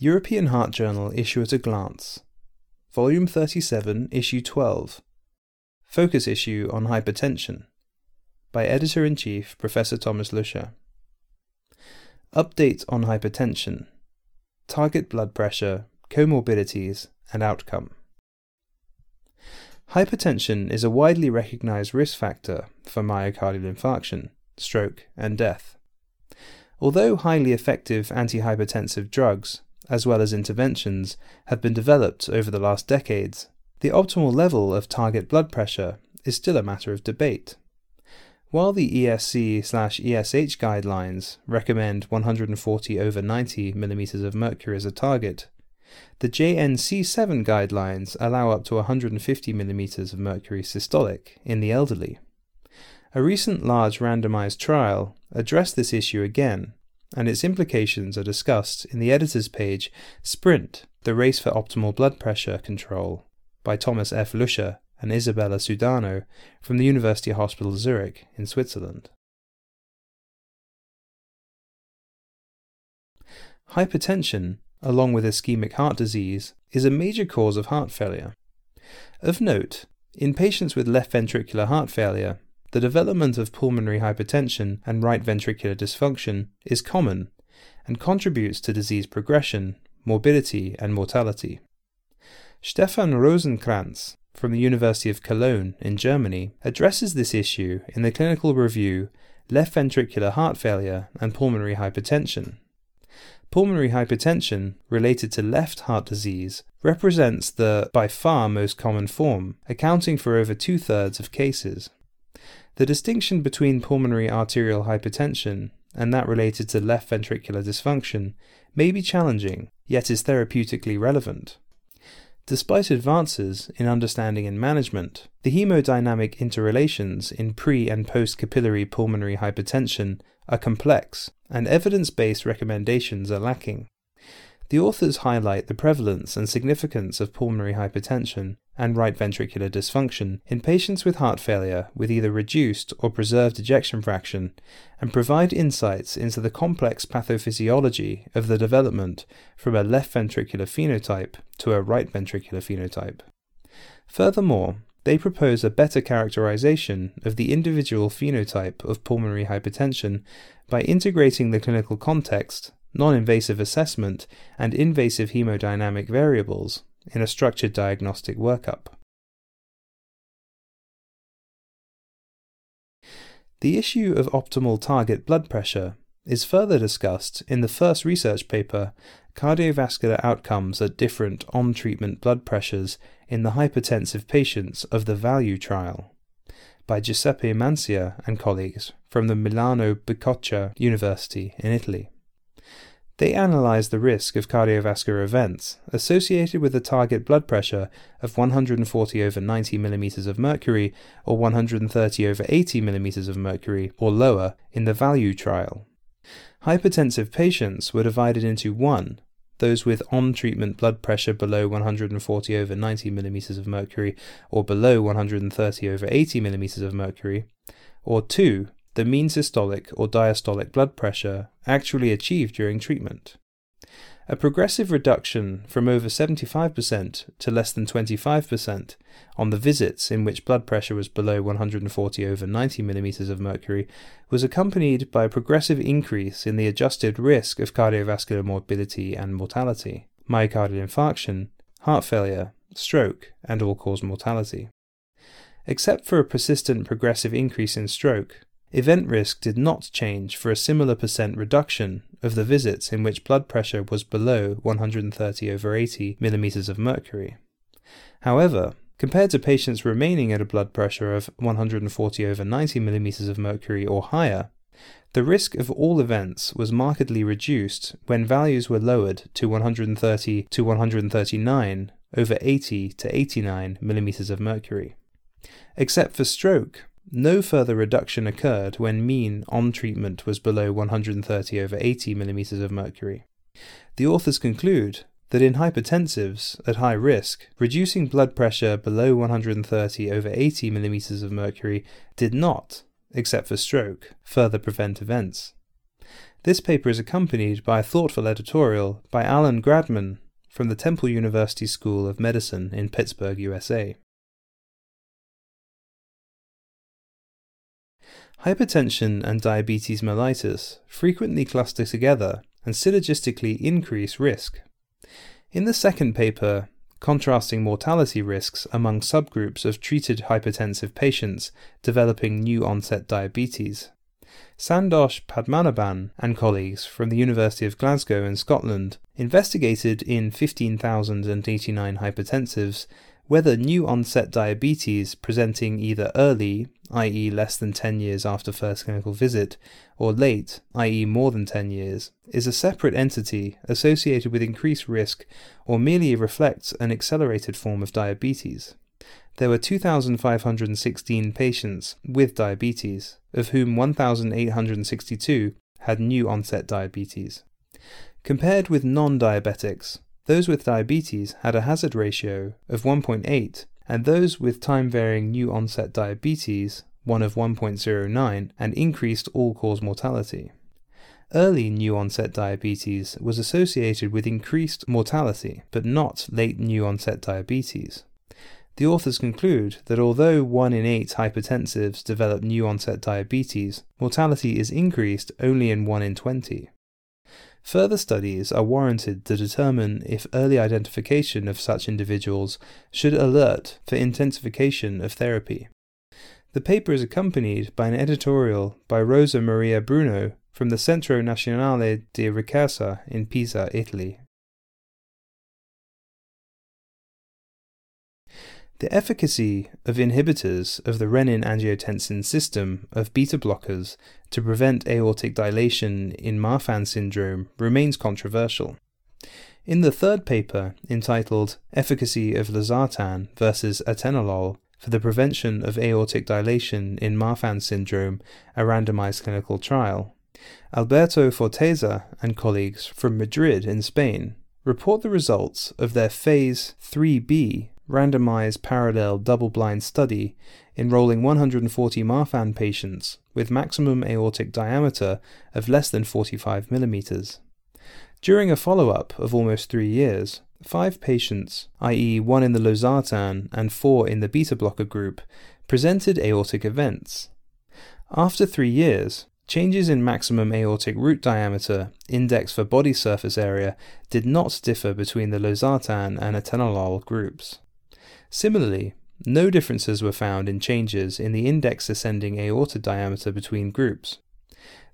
European Heart Journal Issue at a Glance, Volume 37, Issue 12, Focus Issue on Hypertension, by Editor-in-Chief Professor Thomas Luscher. Update on hypertension, target blood pressure, comorbidities, and outcome. Hypertension is a widely recognized risk factor for myocardial infarction, stroke, and death. Although highly effective antihypertensive drugs, as well as interventions, have been developed over the last decades, the optimal level of target blood pressure is still a matter of debate. While the ESC/ESH guidelines recommend 140/90 mm of mercury as a target, the JNC7 guidelines allow up to 150 mm of mercury systolic in the elderly. A recent large randomized trial addressed this issue again, and its implications are discussed in the editor's page SPRINT, The Race for Optimal Blood Pressure Control, by Thomas F. Luscher and Isabella Sudano from the University Hospital Zurich in Switzerland. Hypertension, along with ischemic heart disease, is a major cause of heart failure. Of note, in patients with left ventricular heart failure, the development of pulmonary hypertension and right ventricular dysfunction is common and contributes to disease progression, morbidity, and mortality. Stefan Rosenkranz from the University of Cologne in Germany addresses this issue in the clinical review Left Ventricular Heart Failure and Pulmonary Hypertension. Pulmonary hypertension, related to left heart disease, represents the by far most common form, accounting for over 2/3 of cases. The distinction between pulmonary arterial hypertension and that related to left ventricular dysfunction may be challenging, yet is therapeutically relevant. Despite advances in understanding and management, the hemodynamic interrelations in pre- and post-capillary pulmonary hypertension are complex, and evidence-based recommendations are lacking. The authors highlight the prevalence and significance of pulmonary hypertension and right ventricular dysfunction in patients with heart failure with either reduced or preserved ejection fraction, and provide insights into the complex pathophysiology of the development from a left ventricular phenotype to a right ventricular phenotype. Furthermore, they propose a better characterization of the individual phenotype of pulmonary hypertension by integrating the clinical context, non-invasive assessment, and invasive hemodynamic variables in a structured diagnostic workup. The issue of optimal target blood pressure is further discussed in the first research paper, Cardiovascular Outcomes at Different On-Treatment Blood Pressures in the Hypertensive Patients of the VALUE Trial, by Giuseppe Mancia and colleagues from the Milano Bicocca University in Italy. They analyzed the risk of cardiovascular events associated with a target blood pressure of 140/90 mm of mercury or 130/80 mm of mercury or lower in the VALUE trial. Hypertensive patients were divided into 1. Those with on-treatment blood pressure below 140/90 mm of mercury or below 130/80 mm of mercury, or 2. The mean systolic or diastolic blood pressure actually achieved during treatment. A progressive reduction from over 75% to less than 25% on the visits in which blood pressure was below 140/90 mm of mercury was accompanied by a progressive increase in the adjusted risk of cardiovascular morbidity and mortality, myocardial infarction, heart failure, stroke, and all-cause mortality. Except for a persistent progressive increase in stroke, event risk did not change for a similar percent reduction of the visits in which blood pressure was below 130/80 mm of mercury. However, compared to patients remaining at a blood pressure of 140/90 mm of mercury or higher, the risk of all events was markedly reduced when values were lowered to 130/139/80/89 mm of mercury. Except for stroke, no further reduction occurred when mean on treatment was below 130/80 mm of mercury. The authors conclude that in hypertensives at high risk, reducing blood pressure below 130/80 mm of mercury did not, except for stroke, further prevent events. This paper is accompanied by a thoughtful editorial by Alan Gradman from the Temple University School of Medicine in Pittsburgh, USA. Hypertension and diabetes mellitus frequently cluster together and synergistically increase risk. In the second paper, Contrasting Mortality Risks Among Subgroups of Treated Hypertensive Patients Developing New Onset Diabetes, Sandosh Padmanaban and colleagues from the University of Glasgow in Scotland investigated in 15,089 hypertensives whether new onset diabetes presenting either early, i.e. less than 10 years after first clinical visit, or late, i.e. more than 10 years, is a separate entity associated with increased risk or merely reflects an accelerated form of diabetes. There were 2,516 patients with diabetes, of whom 1,862 had new onset diabetes. Compared with non-diabetics, those with diabetes had a hazard ratio of 1.8, and those with time-varying new onset diabetes, one of 1.09, and increased all-cause mortality. Early new onset diabetes was associated with increased mortality, but not late new onset diabetes. The authors conclude that although 1 in 8 hypertensives develop new onset diabetes, mortality is increased only in 1 in 20. Further studies are warranted to determine if early identification of such individuals should alert for intensification of therapy. The paper is accompanied by an editorial by Rosa Maria Bruno from the Centro Nazionale di Ricerca in Pisa, Italy. The efficacy of inhibitors of the renin-angiotensin system of beta-blockers to prevent aortic dilation in Marfan syndrome remains controversial. In the third paper, entitled Efficacy of Losartan versus Atenolol for the Prevention of Aortic Dilation in Marfan Syndrome, a randomized clinical trial, Alberto Forteza and colleagues from Madrid in Spain report the results of their Phase 3B randomized parallel double-blind study enrolling 140 Marfan patients with maximum aortic diameter of less than 45 millimeters. During a follow-up of almost 3 years, 5 patients, i.e. 1 in the losartan and 4 in the beta-blocker group, presented aortic events. After 3 years, changes in maximum aortic root diameter, index for body surface area, did not differ between the losartan and atenolol groups. Similarly, no differences were found in changes in the index ascending aorta diameter between groups.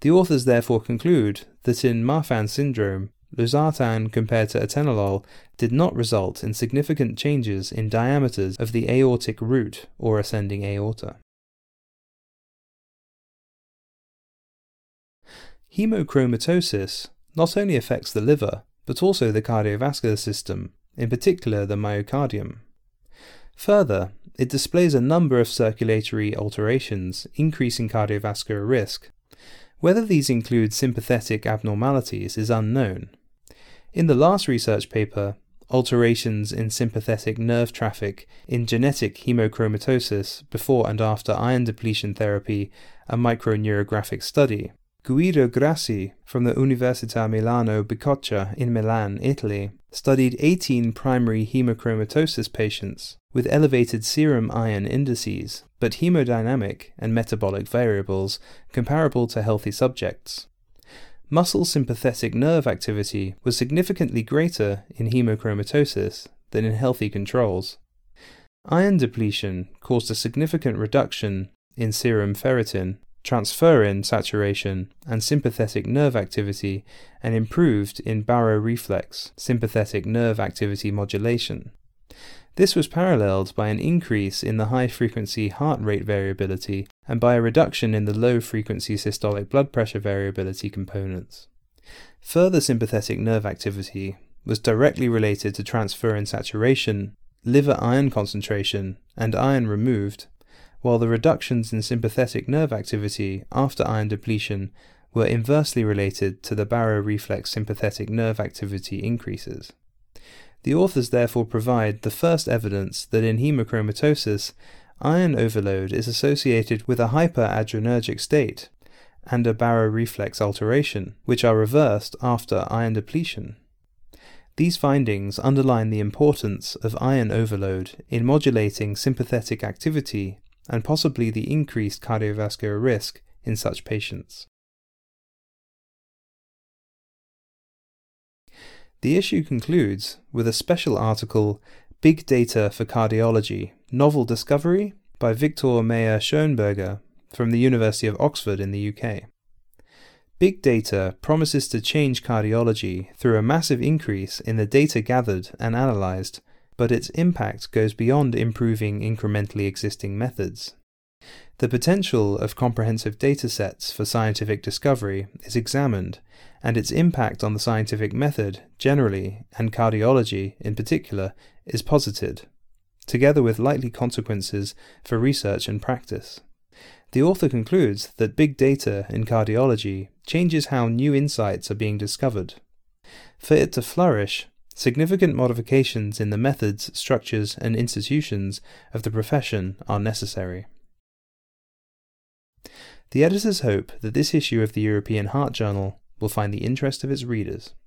The authors therefore conclude that in Marfan syndrome, losartan compared to atenolol did not result in significant changes in diameters of the aortic root or ascending aorta. Hemochromatosis not only affects the liver, but also the cardiovascular system, in particular the myocardium. Further, it displays a number of circulatory alterations, increasing cardiovascular risk. Whether these include sympathetic abnormalities is unknown. In the last research paper, Alterations in Sympathetic Nerve Traffic in Genetic Hemochromatosis Before and After Iron Depletion Therapy, a Microneurographic Study, Guido Grassi from the Università Milano Bicocca in Milan, Italy, studied 18 primary hemochromatosis patients with elevated serum iron indices, but hemodynamic and metabolic variables comparable to healthy subjects. Muscle sympathetic nerve activity was significantly greater in hemochromatosis than in healthy controls. Iron depletion caused a significant reduction in serum ferritin, transferrin saturation, and sympathetic nerve activity, and improved in baroreflex sympathetic nerve activity modulation. This was paralleled by an increase in the high-frequency heart rate variability and by a reduction in the low-frequency systolic blood pressure variability components. Further sympathetic nerve activity was directly related to transferrin saturation, liver iron concentration, and iron removed, while the reductions in sympathetic nerve activity after iron depletion were inversely related to the baroreflex sympathetic nerve activity increases. The authors therefore provide the first evidence that in hemochromatosis, iron overload is associated with a hyperadrenergic state, and a baroreflex alteration, which are reversed after iron depletion. These findings underline the importance of iron overload in modulating sympathetic activity and possibly the increased cardiovascular risk in such patients. The issue concludes with a special article, Big Data for Cardiology, Novel Discovery, by Victor Meyer-Schönberger from the University of Oxford in the UK. Big data promises to change cardiology through a massive increase in the data gathered and analysed, but its impact goes beyond improving incrementally existing methods. The potential of comprehensive datasets for scientific discovery is examined, and its impact on the scientific method generally, and cardiology in particular, is posited, together with likely consequences for research and practice. The author concludes that big data in cardiology changes how new insights are being discovered. For it to flourish, significant modifications in the methods, structures, and institutions of the profession are necessary. The editors hope that this issue of the European Heart Journal will find the interest of its readers.